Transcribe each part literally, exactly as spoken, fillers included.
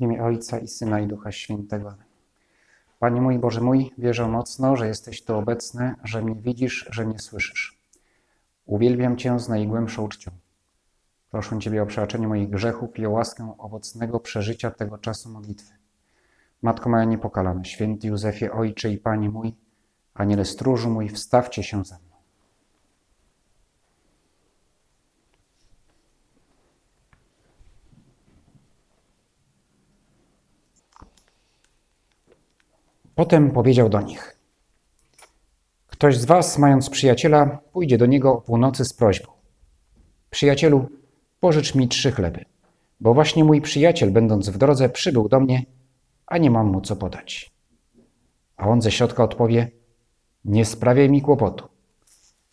W imię Ojca i Syna i Ducha Świętego. Panie mój, Boże mój, wierzę mocno, że jesteś tu obecny, że mnie widzisz, że mnie słyszysz. Uwielbiam Cię z najgłębszą uczcią. Proszę Ciebie o przebaczenie moich grzechów i o łaskę owocnego przeżycia tego czasu modlitwy. Matko moja niepokalana, święty Józefie, Ojcze i Panie mój, Aniele Stróżu mój, wstawcie się za mną. Potem powiedział do nich: Ktoś z was, mając przyjaciela, pójdzie do niego o północy z prośbą: Przyjacielu, pożycz mi trzy chleby, bo właśnie mój przyjaciel, będąc w drodze, przybył do mnie, a nie mam mu co podać. A on ze środka odpowie: Nie sprawiaj mi kłopotu.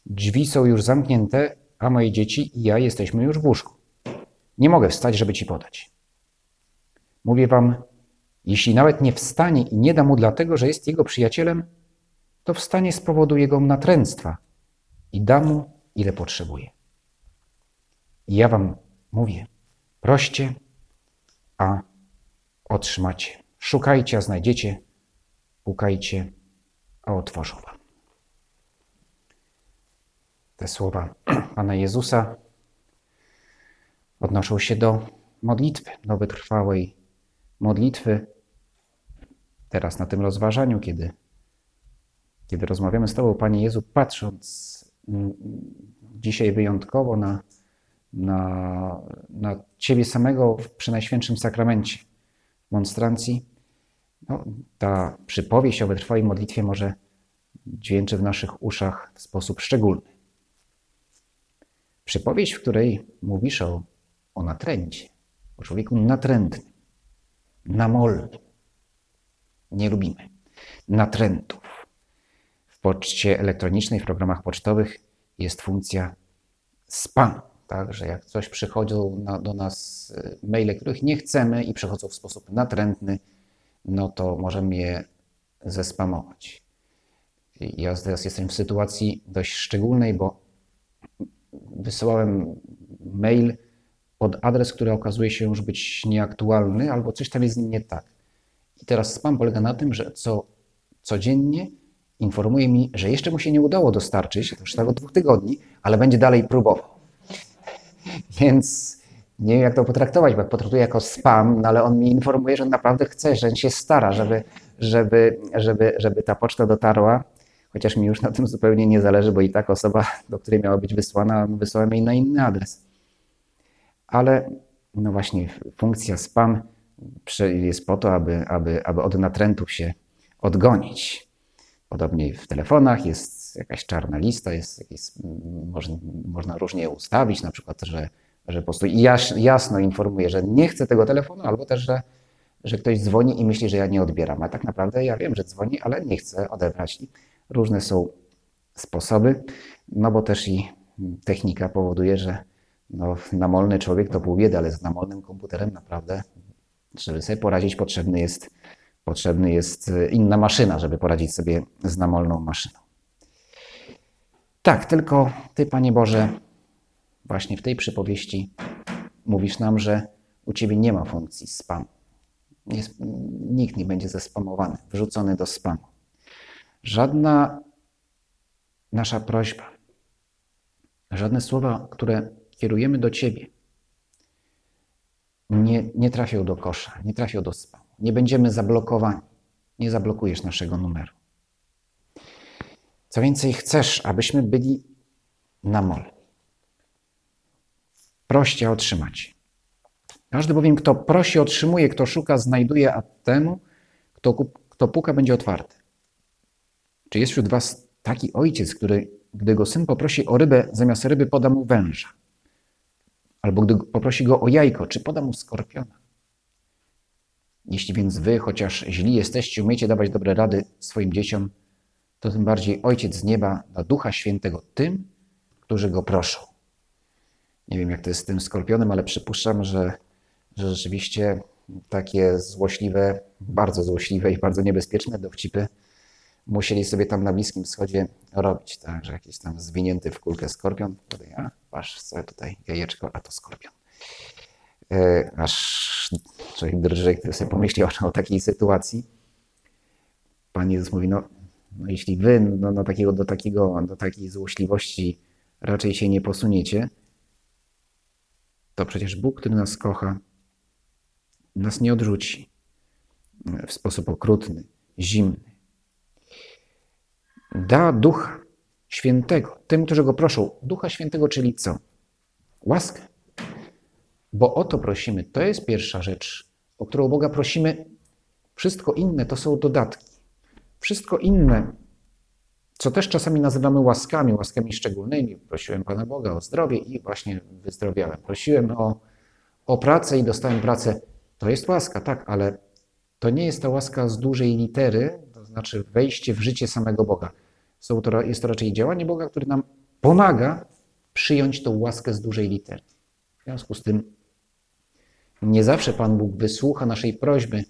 Drzwi są już zamknięte, a moje dzieci i ja jesteśmy już w łóżku. Nie mogę wstać, żeby ci podać. Mówię wam, jeśli nawet nie wstanie i nie da mu dlatego, że jest jego przyjacielem, to wstanie z powodu jego natręctwa i da mu, ile potrzebuje. I ja wam mówię, proście, a otrzymacie. Szukajcie, a znajdziecie. Pukajcie, a otworzą wam. Te słowa Pana Jezusa odnoszą się do modlitwy, do wytrwałej modlitwy. Teraz na tym rozważaniu, kiedy, kiedy rozmawiamy z Tobą, Panie Jezu, patrząc dzisiaj wyjątkowo na, na, na Ciebie samego przy Najświętszym Sakramencie w monstrancji, no, ta przypowieść o wytrwałej modlitwie może dźwięczy w naszych uszach w sposób szczególny. Przypowieść, w której mówisz o, o natręcie, o człowieku natrętnym, namolnym. Nie lubimy natrętów. W poczcie elektronicznej, w programach pocztowych jest funkcja spam. Także jak coś przychodzą na, do nas maile, których nie chcemy i przychodzą w sposób natrętny, no to możemy je zespamować. Ja teraz jestem w sytuacji dość szczególnej, bo wysyłałem mail pod adres, który okazuje się już być nieaktualny, albo coś tam jest z nim nie tak. I teraz spam polega na tym, że co, codziennie informuje mi, że jeszcze mu się nie udało dostarczyć, to już tak od dwóch tygodni, ale będzie dalej próbował. Więc nie wiem, jak to potraktować, bo jak potraktuję jako spam, no ale on mi informuje, że on naprawdę chce, że on się stara, żeby, żeby, żeby, żeby ta poczta dotarła, chociaż mi już na tym zupełnie nie zależy, bo i tak osoba, do której miała być wysłana, wysłałem jej na inny adres. Ale no właśnie funkcja spam jest po to, aby, aby, aby od natrętów się odgonić. Podobnie w telefonach jest jakaś czarna lista, jest jakieś, można, można różnie ustawić, na przykład, że, że po prostu jasno informuję, że nie chcę tego telefonu, albo też, że, że ktoś dzwoni i myśli, że ja nie odbieram. A tak naprawdę ja wiem, że dzwoni, ale nie chcę odebrać. I różne są sposoby, no bo też i technika powoduje, że no, namolny człowiek to pół biedy, ale z namolnym komputerem naprawdę, żeby sobie poradzić, potrzebny jest, potrzebny jest inna maszyna, żeby poradzić sobie z namolną maszyną. Tak, tylko Ty, Panie Boże, właśnie w tej przypowieści mówisz nam, że u Ciebie nie ma funkcji spamu. Nikt nie będzie zespamowany, wrzucony do spamu. Żadna nasza prośba, żadne słowa, które kierujemy do Ciebie, nie, nie trafią do kosza, nie trafią do spamu. Nie będziemy zablokowani. Nie zablokujesz naszego numeru. Co więcej, chcesz, abyśmy byli na mole. Proście otrzymać. Każdy bowiem, kto prosi, otrzymuje, kto szuka, znajduje, a temu, kto, kto puka, będzie otwarty. Czy jest wśród was taki ojciec, który, gdy go syn poprosi o rybę, zamiast ryby poda mu węża? Albo gdy poprosi go o jajko, czy poda mu skorpiona? Jeśli więc wy, chociaż źli jesteście, umiecie dawać dobre rady swoim dzieciom, to tym bardziej Ojciec z nieba da Ducha Świętego tym, którzy Go proszą. Nie wiem, jak to jest z tym skorpionem, ale przypuszczam, że, że rzeczywiście takie złośliwe, bardzo złośliwe i bardzo niebezpieczne dowcipy musieli sobie tam na Bliskim Wschodzie robić, tak, że jakiś tam zwinięty w kulkę skorpion, tutaj, a patrz sobie tutaj jajeczko, a to skorpion. aż człowiek drży, który sobie pomyślał o takiej sytuacji. Pan Jezus mówi, no, no jeśli wy no, no takiego, do, takiego, do takiej złośliwości raczej się nie posuniecie, to przecież Bóg, który nas kocha, nas nie odrzuci w sposób okrutny, zimny. Da Ducha Świętego tym, którzy Go proszą. Ducha Świętego, czyli co? Łaskę. Bo o to prosimy. To jest pierwsza rzecz, o którą Boga prosimy. Wszystko inne to są dodatki. Wszystko inne, co też czasami nazywamy łaskami, łaskami szczególnymi. Prosiłem Pana Boga o zdrowie i właśnie wyzdrowiałem. Prosiłem o, o pracę i dostałem pracę. To jest łaska, tak, ale to nie jest ta łaska z dużej litery, to znaczy wejście w życie samego Boga. Są to, jest to raczej działanie Boga, który nam pomaga przyjąć tą łaskę z dużej litery. W związku z tym nie zawsze Pan Bóg wysłucha naszej prośby,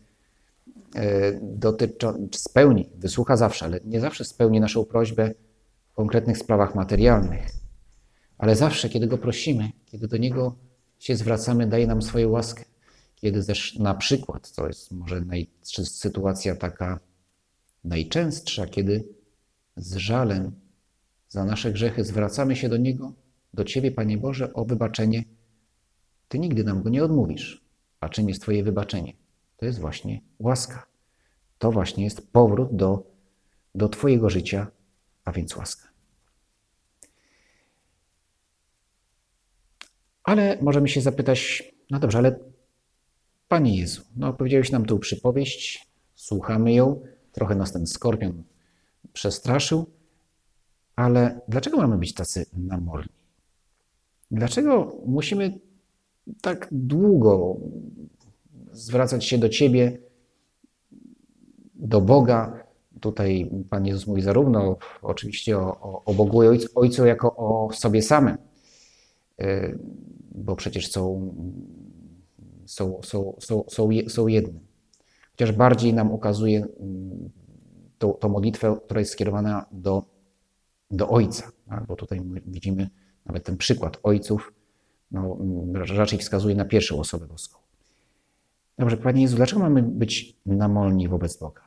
dotyczącej, spełni, wysłucha zawsze, ale nie zawsze spełni naszą prośbę w konkretnych sprawach materialnych. Ale zawsze, kiedy Go prosimy, kiedy do Niego się zwracamy, daje nam swoją łaskę. Kiedy też na przykład, to jest może naj, sytuacja taka najczęstsza, kiedy z żalem za nasze grzechy zwracamy się do Niego, do Ciebie, Panie Boże, o wybaczenie. Ty nigdy nam go nie odmówisz. A czym jest Twoje wybaczenie? To jest właśnie łaska. To właśnie jest powrót do, do Twojego życia, a więc łaska. Ale możemy się zapytać, no dobrze, ale Panie Jezu, no powiedziałeś nam tą przypowieść, słuchamy ją, trochę nas ten skorpion przestraszył, ale dlaczego mamy być tacy namolni? Dlaczego musimy tak długo zwracać się do Ciebie, do Boga? Tutaj Pan Jezus mówi zarówno oczywiście o, o, o Bogu i Ojcu, Ojcu, jako o sobie samym, bo przecież są... Są, są, są, są, są jednym. Chociaż bardziej nam ukazuje tą, tą modlitwę, która jest skierowana do, do Ojca. Bo tutaj widzimy nawet ten przykład Ojców, no, raczej wskazuje na pierwszą osobę boską. Dobrze, Panie Jezu, dlaczego mamy być namolni wobec Boga?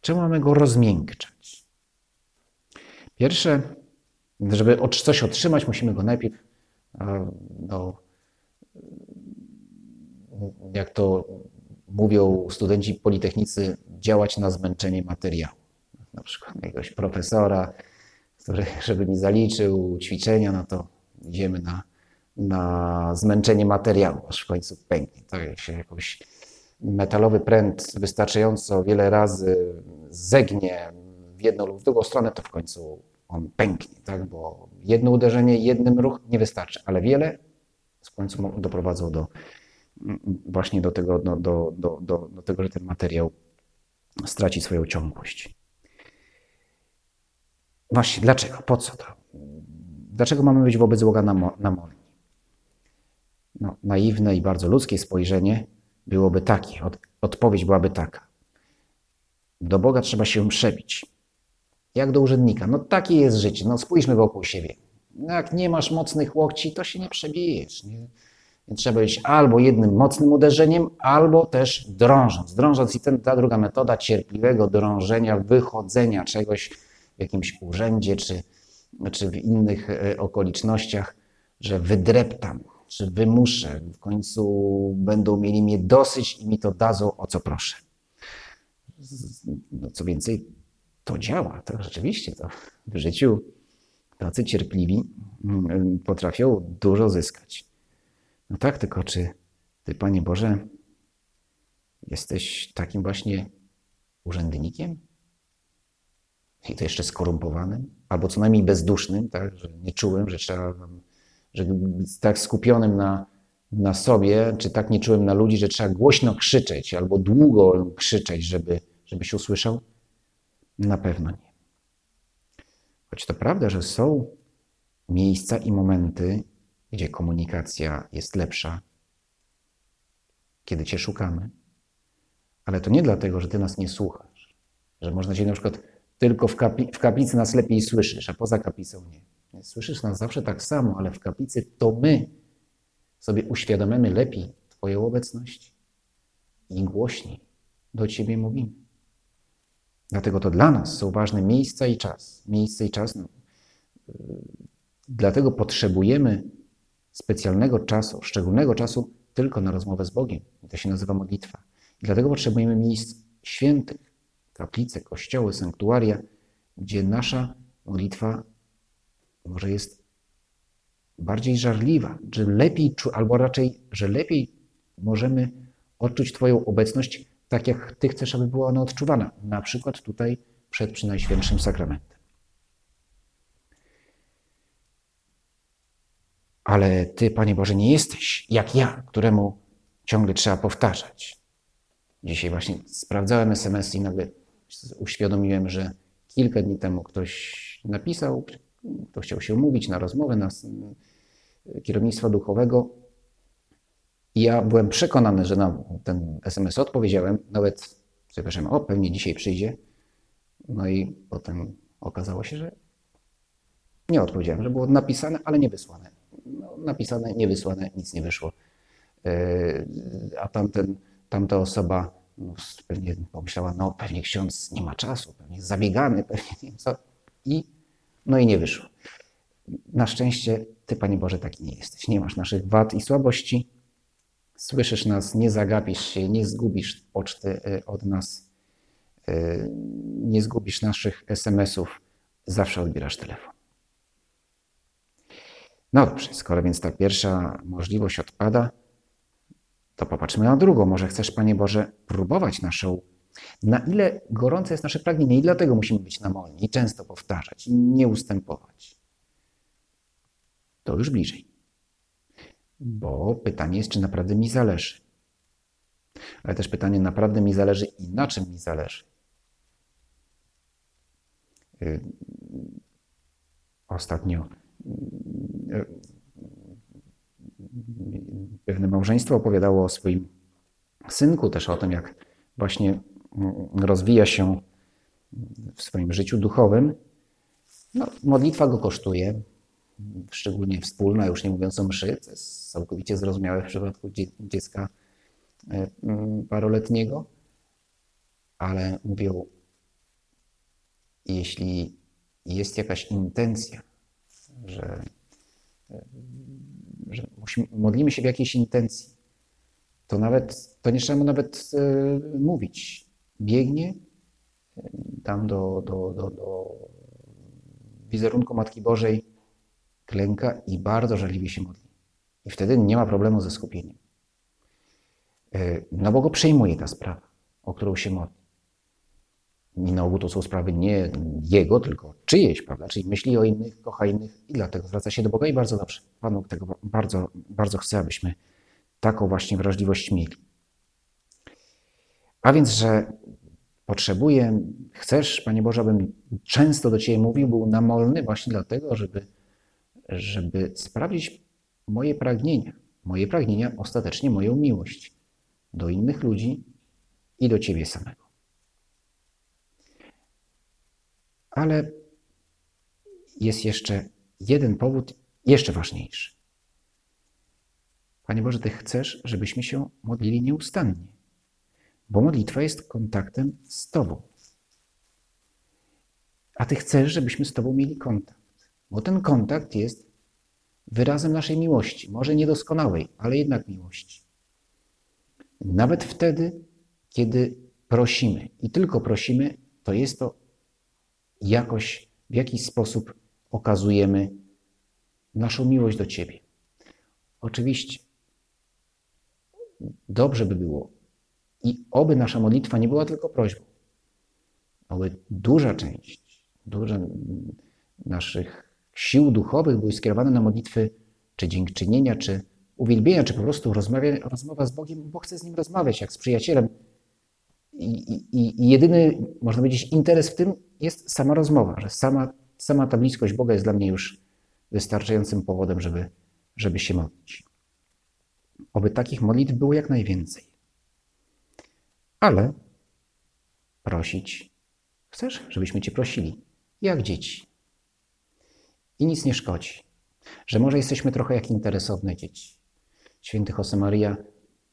Czemu mamy Go rozmiękczać? Pierwsze, żeby coś otrzymać, musimy Go najpierw no, jak to mówią studenci politechnicy, działać na zmęczenie materiału. Na przykład jakiegoś profesora, który żeby mi zaliczył ćwiczenia, no to idziemy na, na zmęczenie materiału, aż w końcu pęknie. To jak się jakiś metalowy pręt wystarczająco wiele razy zegnie w jedną lub w drugą stronę, to w końcu on pęknie, tak? Bo jedno uderzenie, jednym ruch nie wystarczy, ale wiele w końcu doprowadzą do właśnie do tego, do, do, do, do, do tego, że ten materiał straci swoją ciągłość. Właśnie, dlaczego? Po co to? Dlaczego mamy być wobec Boga namolni? No, naiwne i bardzo ludzkie spojrzenie byłoby takie, od, odpowiedź byłaby taka. Do Boga trzeba się przebić. Jak do urzędnika. No takie jest życie. No spójrzmy wokół siebie. Jak nie masz mocnych łokci, to się nie przebijesz. Nie? Trzeba iść albo jednym mocnym uderzeniem, albo też drążąc. Drążąc i ten, ta druga metoda cierpliwego drążenia, wychodzenia czegoś w jakimś urzędzie czy, czy w innych okolicznościach, że wydreptam, czy wymuszę. W końcu będą mieli mnie dosyć i mi to dadzą, o co proszę. No co więcej, to działa. To rzeczywiście to w życiu tacy cierpliwi potrafią dużo zyskać. No tak, tylko czy Ty, Panie Boże, jesteś takim właśnie urzędnikiem? I to jeszcze skorumpowanym? Albo co najmniej bezdusznym, tak? Że nieczułym, że trzeba, że tak skupionym na, na sobie, czy tak nieczułym na ludzi, że trzeba głośno krzyczeć albo długo krzyczeć, żeby, żeby się usłyszał? Na pewno nie. Choć to prawda, że są miejsca i momenty, gdzie komunikacja jest lepsza, kiedy Cię szukamy. Ale to nie dlatego, że Ty nas nie słuchasz. Że można Cię na przykład tylko w, kapli- w kaplicy nas lepiej słyszysz, a poza kaplicą nie. Słyszysz nas zawsze tak samo, ale w kaplicy to my sobie uświadamiamy lepiej Twojej obecności i głośniej do Ciebie mówimy. Dlatego to dla nas są ważne miejsca i czas. Miejsce i czas. No, dlatego potrzebujemy specjalnego czasu, szczególnego czasu tylko na rozmowę z Bogiem. I to się nazywa modlitwa. I dlatego potrzebujemy miejsc świętych, kaplice, kościoły, sanktuaria, gdzie nasza modlitwa może jest bardziej żarliwa, czy lepiej, albo raczej, że lepiej możemy odczuć Twoją obecność tak, jak Ty chcesz, aby była ona odczuwana. Na przykład tutaj przed przy Najświętszym Sakramentem. Ale Ty, Panie Boże, nie jesteś jak ja, któremu ciągle trzeba powtarzać. Dzisiaj właśnie sprawdzałem es em es i nagle uświadomiłem, że kilka dni temu ktoś napisał, kto chciał się umówić na rozmowę na kierownictwa duchowego. I ja byłem przekonany, że na ten es em es odpowiedziałem. Nawet przepraszam, o pewnie dzisiaj przyjdzie. No i potem okazało się, że nie odpowiedziałem, że było napisane, ale nie wysłane. No, napisane, nie wysłane, nic nie wyszło. Yy, a tamten, tamta osoba no, pewnie pomyślała, no pewnie ksiądz nie ma czasu, pewnie jest zabiegany, pewnie nie wiem co. I No i nie wyszło. Na szczęście Ty, Panie Boże, taki nie jesteś. Nie masz naszych wad i słabości. Słyszysz nas, nie zagapisz się, nie zgubisz poczty od nas, nie zgubisz naszych es em esów. Zawsze odbierasz telefon. No dobrze, skoro więc ta pierwsza możliwość odpada, to popatrzmy na drugą. Może chcesz, Panie Boże, próbować naszą na ile gorące jest nasze pragnienie i dlatego musimy być namolni i często powtarzać i nie ustępować. To już bliżej. Bo pytanie jest, czy naprawdę mi zależy. Ale też pytanie, naprawdę mi zależy i na czym mi zależy. Ostatnio pewne małżeństwo opowiadało o swoim synku, też o tym, jak właśnie rozwija się w swoim życiu duchowym. No, modlitwa go kosztuje, szczególnie wspólna, już nie mówiąc o mszy, co jest całkowicie zrozumiałe w przypadku dziecka paroletniego, ale mówią, jeśli jest jakaś intencja, że, że musimy, modlimy się w jakiejś intencji, to nawet, to nie trzeba mu nawet yy, mówić. Biegnie tam do, do, do, do wizerunku Matki Bożej, klęka i bardzo żarliwie się modli. I wtedy nie ma problemu ze skupieniem. Yy, no bo go przejmuje ta sprawa, o którą się modli. I na ogół to są sprawy nie jego, tylko czyjeś, prawda? Czyli myśli o innych, kocha innych i dlatego zwraca się do Boga i bardzo dobrze. Panu tego bardzo, bardzo chce, abyśmy taką właśnie wrażliwość mieli. A więc, że potrzebuję, chcesz, Panie Boże, abym często do Ciebie mówił, był namolny właśnie dlatego, żeby, żeby sprawdzić moje pragnienia, moje pragnienia, ostatecznie moją miłość do innych ludzi i do Ciebie samego. Ale jest jeszcze jeden powód, jeszcze ważniejszy. Panie Boże, Ty chcesz, żebyśmy się modlili nieustannie, bo modlitwa jest kontaktem z Tobą. A Ty chcesz, żebyśmy z Tobą mieli kontakt, bo ten kontakt jest wyrazem naszej miłości, może niedoskonałej, ale jednak miłości. Nawet wtedy, kiedy prosimy i tylko prosimy, to jest to jakoś, w jakiś sposób okazujemy naszą miłość do Ciebie. Oczywiście dobrze by było i oby nasza modlitwa nie była tylko prośbą, aby duża część, duża naszych sił duchowych były skierowane na modlitwy czy dziękczynienia, czy uwielbienia, czy po prostu rozmawia, rozmowa z Bogiem, bo chce z Nim rozmawiać jak z przyjacielem. I, i, i jedyny, można powiedzieć, interes w tym jest sama rozmowa, że sama, sama ta bliskość Boga jest dla mnie już wystarczającym powodem, żeby, żeby się modlić. Oby takich modlitw było jak najwięcej. Ale prosić chcesz, żebyśmy Cię prosili, jak dzieci. I nic nie szkodzi, że może jesteśmy trochę jak interesowne dzieci. Święty Josemaria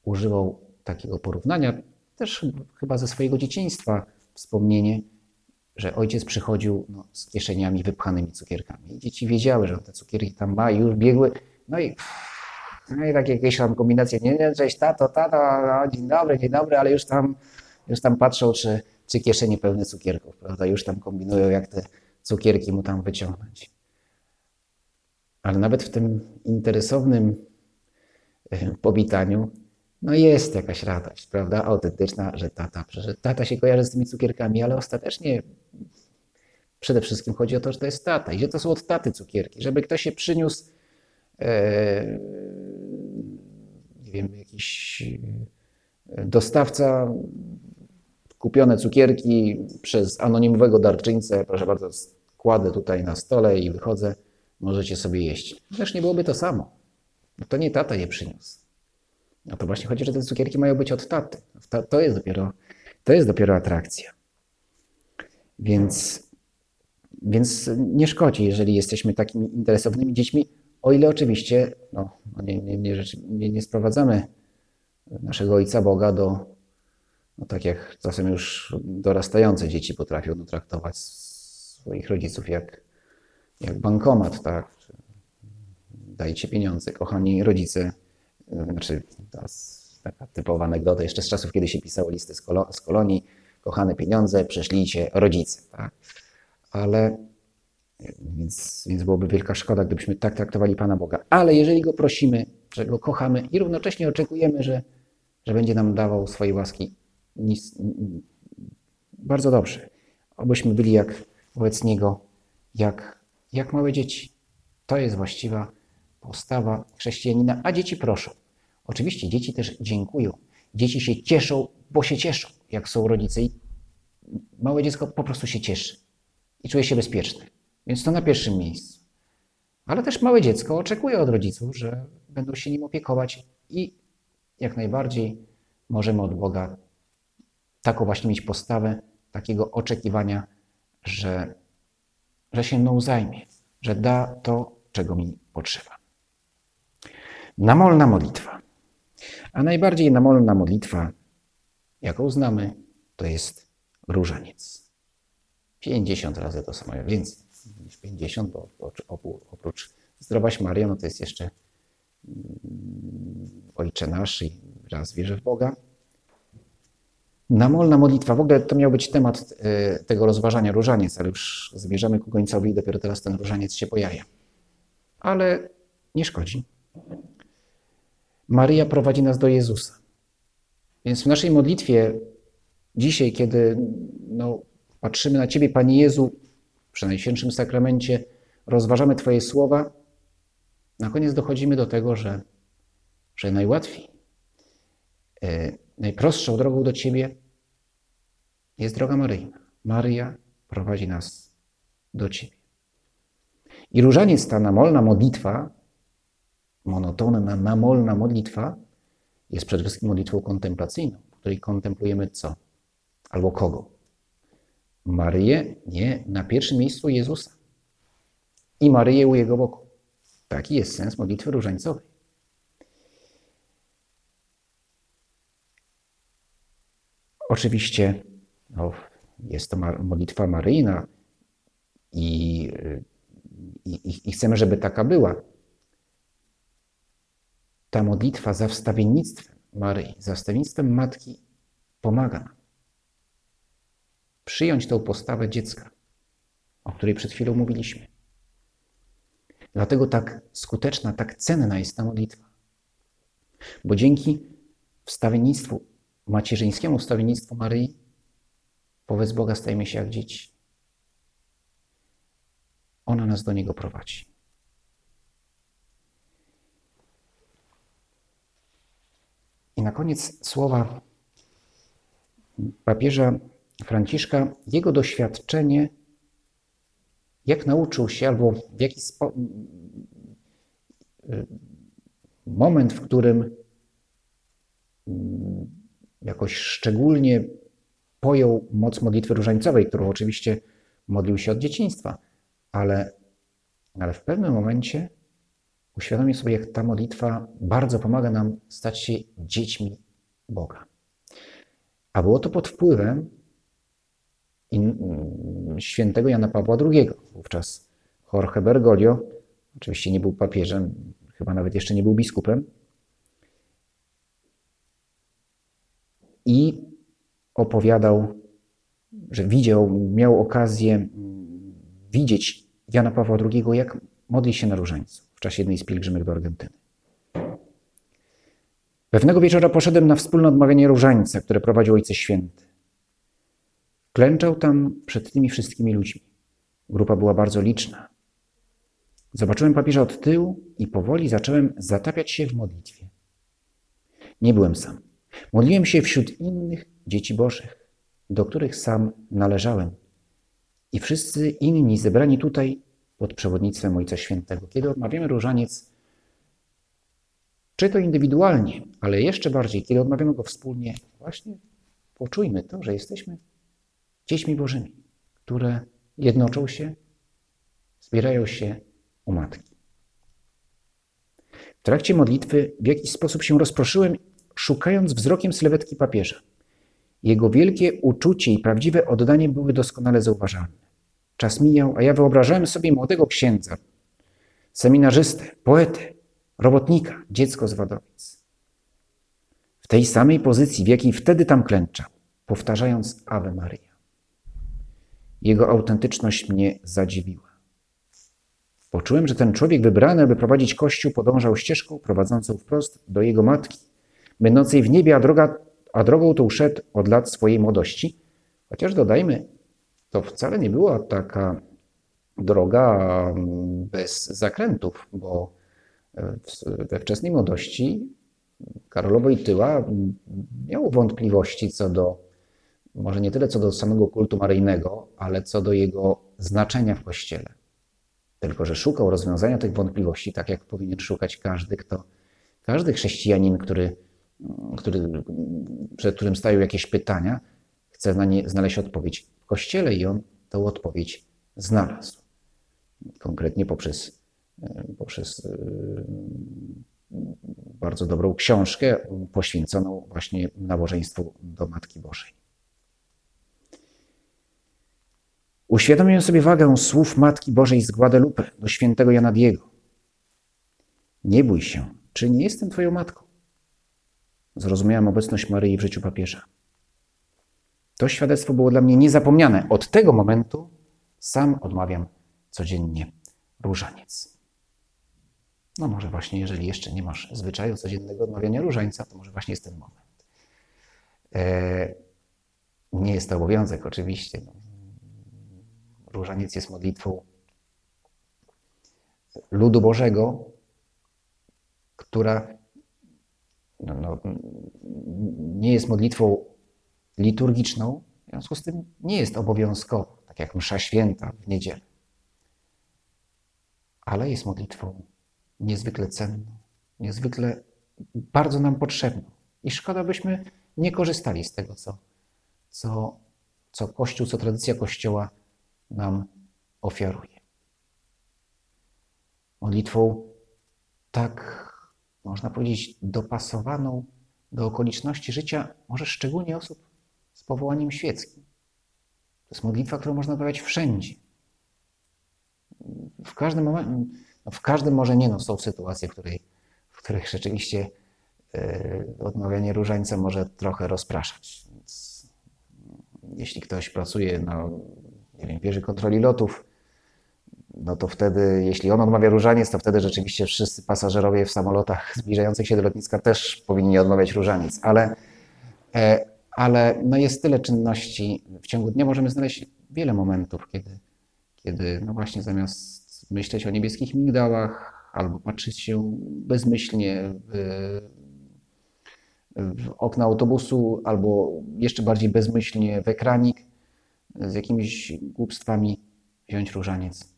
używał takiego porównania, też chyba ze swojego dzieciństwa, wspomnienie, że ojciec przychodził no, z kieszeniami wypchanymi cukierkami. I dzieci wiedziały, że te cukierki tam ma i już biegły. No i, no i takie jakieś tam kombinacje. Nie, nie, cześć, tato, tato, no, dzień dobry, dzień dobry, ale już tam, już tam patrzą, czy, czy kieszenie pełne cukierków, prawda? Już tam kombinują, jak te cukierki mu tam wyciągnąć. Ale nawet w tym interesownym powitaniu no jest jakaś radość, prawda, autentyczna, że tata, że tata się kojarzy z tymi cukierkami, ale ostatecznie przede wszystkim chodzi o to, że to jest tata i że to są od taty cukierki, żeby ktoś się przyniósł e, nie wiem, jakiś dostawca, kupione cukierki przez anonimowego darczyńcę, proszę bardzo, kładę tutaj na stole i wychodzę, możecie sobie jeść. Też nie byłoby to samo, bo to nie tata je przyniósł. No to właśnie chodzi, że te cukierki mają być od taty. To jest dopiero, to jest dopiero atrakcja. Więc, więc nie szkodzi, jeżeli jesteśmy takimi interesownymi dziećmi, o ile oczywiście no, nie, nie, nie, nie sprowadzamy naszego Ojca Boga do, no tak jak czasem już dorastające dzieci potrafią no, traktować swoich rodziców jak, jak bankomat, tak? Dajcie pieniądze, kochani rodzice. Znaczy, to jest taka typowa anegdota, jeszcze z czasów, kiedy się pisało listy z, kolo- z kolonii, kochane pieniądze, przeszlijcie rodzice, tak? Ale, więc, więc byłoby wielka szkoda, gdybyśmy tak traktowali Pana Boga. Ale jeżeli Go prosimy, że Go kochamy i równocześnie oczekujemy, że, że będzie nam dawał swojej łaski, nic, bardzo dobrze. Obyśmy byli jak wobec Niego, jak, jak małe dzieci. To jest właściwa postawa chrześcijanina, a dzieci proszą. Oczywiście dzieci też dziękują. Dzieci się cieszą, bo się cieszą, jak są rodzice. I małe dziecko po prostu się cieszy i czuje się bezpieczne. Więc to na pierwszym miejscu. Ale też małe dziecko oczekuje od rodziców, że będą się nim opiekować i jak najbardziej możemy od Boga taką właśnie mieć postawę, takiego oczekiwania, że, że się mną zajmie, że da to, czego mi potrzeba. Namolna modlitwa. A najbardziej namolna modlitwa, jaką znamy, to jest różaniec. pięćdziesiąt razy to samo, więcej niż pięćdziesiąt, bo oprócz Zdrowaś Mario, no to jest jeszcze Ojcze Nasz i raz wierzę w Boga. Namolna modlitwa. W ogóle to miał być temat tego rozważania różaniec, ale już zmierzamy ku końcowi i dopiero teraz ten różaniec się pojawia. Ale nie szkodzi. Maryja prowadzi nas do Jezusa. Więc w naszej modlitwie dzisiaj, kiedy no, patrzymy na Ciebie, Panie Jezu, przy Najświętszym Sakramencie, rozważamy Twoje słowa, na koniec dochodzimy do tego, że, że najłatwiej, yy, najprostszą drogą do Ciebie jest droga Maryjna. Maryja prowadzi nas do Ciebie. I różaniec, ta namolna modlitwa, monotonna, namolna modlitwa jest przede wszystkim modlitwą kontemplacyjną, w której kontemplujemy co? Albo kogo? Maryję? Nie, na pierwszym miejscu Jezusa. I Maryję u Jego boku. Taki jest sens modlitwy różańcowej. Oczywiście no, jest to modlitwa maryjna i I, i chcemy, żeby taka była. Ta modlitwa za wstawiennictwem Maryi, za wstawiennictwem Matki pomaga nam przyjąć tą postawę dziecka, o której przed chwilą mówiliśmy. Dlatego tak skuteczna, tak cenna jest ta modlitwa. Bo dzięki wstawiennictwu, macierzyńskiemu wstawiennictwu Maryi, wobec Boga stajemy się jak dzieci. Ona nas do Niego prowadzi. I na koniec słowa papieża Franciszka, jego doświadczenie, jak nauczył się, albo w jaki spo... moment, w którym jakoś szczególnie pojął moc modlitwy różańcowej, którą oczywiście modlił się od dzieciństwa, Ale, ale w pewnym momencie uświadomię sobie, jak ta modlitwa bardzo pomaga nam stać się dziećmi Boga. A było to pod wpływem świętego Jana Pawła drugiego. Wówczas Jorge Bergoglio, oczywiście nie był papieżem, chyba nawet jeszcze nie był biskupem, i opowiadał, że widział, miał okazję widzieć Jana Pawła drugiego, jak modli się na różańcu w czasie jednej z pielgrzymek do Argentyny. Pewnego wieczora poszedłem na wspólne odmawianie różańca, które prowadził Ojciec Święty. Klęczał tam przed tymi wszystkimi ludźmi. Grupa była bardzo liczna. Zobaczyłem papieża od tyłu i powoli zacząłem zatapiać się w modlitwie. Nie byłem sam. Modliłem się wśród innych dzieci bożych, do których sam należałem. I wszyscy inni zebrani tutaj pod przewodnictwem Ojca Świętego. Kiedy odmawiamy różaniec, czy to indywidualnie, ale jeszcze bardziej, kiedy odmawiamy go wspólnie, właśnie poczujmy to, że jesteśmy dziećmi bożymi, które jednoczą się, zbierają się u Matki. W trakcie modlitwy w jakiś sposób się rozproszyłem, szukając wzrokiem sylwetki papieża. Jego wielkie uczucie i prawdziwe oddanie były doskonale zauważalne. Czas mijał, a ja wyobrażałem sobie młodego księdza, seminarzystę, poetę, robotnika, dziecko z Wadowic. W tej samej pozycji, w jakiej wtedy tam klęczał, powtarzając Ave Maria. Jego autentyczność mnie zadziwiła. Poczułem, że ten człowiek wybrany, aby prowadzić Kościół, podążał ścieżką prowadzącą wprost do jego matki, będącej w niebie, a, droga, a drogą tą szedł od lat swojej młodości. Chociaż dodajmy, to wcale nie była taka droga bez zakrętów, bo we wczesnej młodości Karol Wojtyła miał wątpliwości co do, może nie tyle co do samego kultu maryjnego, ale co do jego znaczenia w Kościele. Tylko że szukał rozwiązania tych wątpliwości, tak jak powinien szukać każdy, kto, każdy chrześcijanin, który, który, przed którym stają jakieś pytania, chce na nie znaleźć odpowiedź w Kościele i on tę odpowiedź znalazł. Konkretnie poprzez, poprzez bardzo dobrą książkę poświęconą właśnie nabożeństwu do Matki Bożej. Uświadomiłem sobie wagę słów Matki Bożej z Guadalupe do świętego Jana Diego. Nie bój się, czy nie jestem twoją matką? Zrozumiałem obecność Maryi w życiu papieża. To świadectwo było dla mnie niezapomniane. Od tego momentu sam odmawiam codziennie różaniec. No może właśnie, jeżeli jeszcze nie masz zwyczaju codziennego odmawiania różańca, to może właśnie jest ten moment. Eee, nie jest to obowiązek oczywiście. Różaniec jest modlitwą ludu Bożego, która no, no, nie jest modlitwą liturgiczną, w związku z tym nie jest obowiązkowa, tak jak msza święta w niedzielę, ale jest modlitwą niezwykle cenną, niezwykle bardzo nam potrzebną i szkoda, byśmy nie korzystali z tego, co, co, co Kościół, co tradycja Kościoła nam ofiaruje. Modlitwą tak, można powiedzieć, dopasowaną do okoliczności życia, może szczególnie osób z powołaniem świeckim. To jest modlitwa, którą można odprawiać wszędzie. W każdym momencie, no w każdym może nie, no są sytuacje, w, której, w których rzeczywiście yy, odmawianie różańca może trochę rozpraszać. Więc jeśli ktoś pracuje na nie wiem, wieży kontroli lotów, no to wtedy, jeśli on odmawia różaniec, to wtedy rzeczywiście wszyscy pasażerowie w samolotach zbliżających się do lotniska też powinni odmawiać różaniec, ale, ale no jest tyle czynności. W ciągu dnia możemy znaleźć wiele momentów, kiedy, kiedy no właśnie zamiast myśleć o niebieskich migdałach albo patrzeć się bezmyślnie w, w okna autobusu albo jeszcze bardziej bezmyślnie w ekranik, z jakimiś głupstwami wziąć różaniec.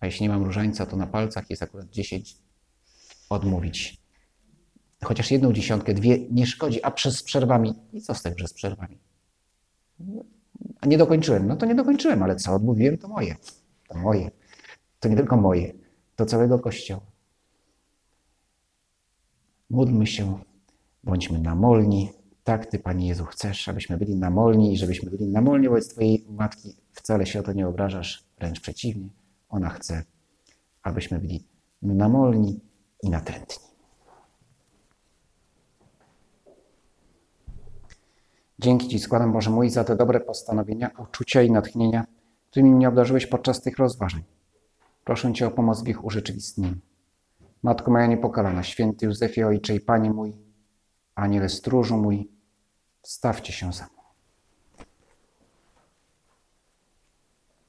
A jeśli nie mam różańca, to na palcach jest akurat dziesięć, odmówić. Chociaż jedną dziesiątkę, dwie nie szkodzi, a przez przerwami. I co z tego, że z przerwami? A nie dokończyłem. No to nie dokończyłem, ale co odmówiłem, to moje. To moje. To nie tylko moje, to całego Kościoła. Módlmy się, bądźmy namolni. Tak, Ty, Panie Jezu, chcesz, abyśmy byli namolni i żebyśmy byli namolni wobec Twojej Matki. Wcale się o to nie obrażasz, wręcz przeciwnie. Ona chce, abyśmy byli namolni i natrętni. Dzięki Ci składam, Boże mój, za te dobre postanowienia, uczucia i natchnienia, którymi mnie obdarzyłeś podczas tych rozważań. Proszę Cię o pomoc w ich urzeczywistnieniu. Matko moja niepokalana, święty Józefie, Ojcze i Panie mój, Aniele Stróżu mój, stawcie się za mną.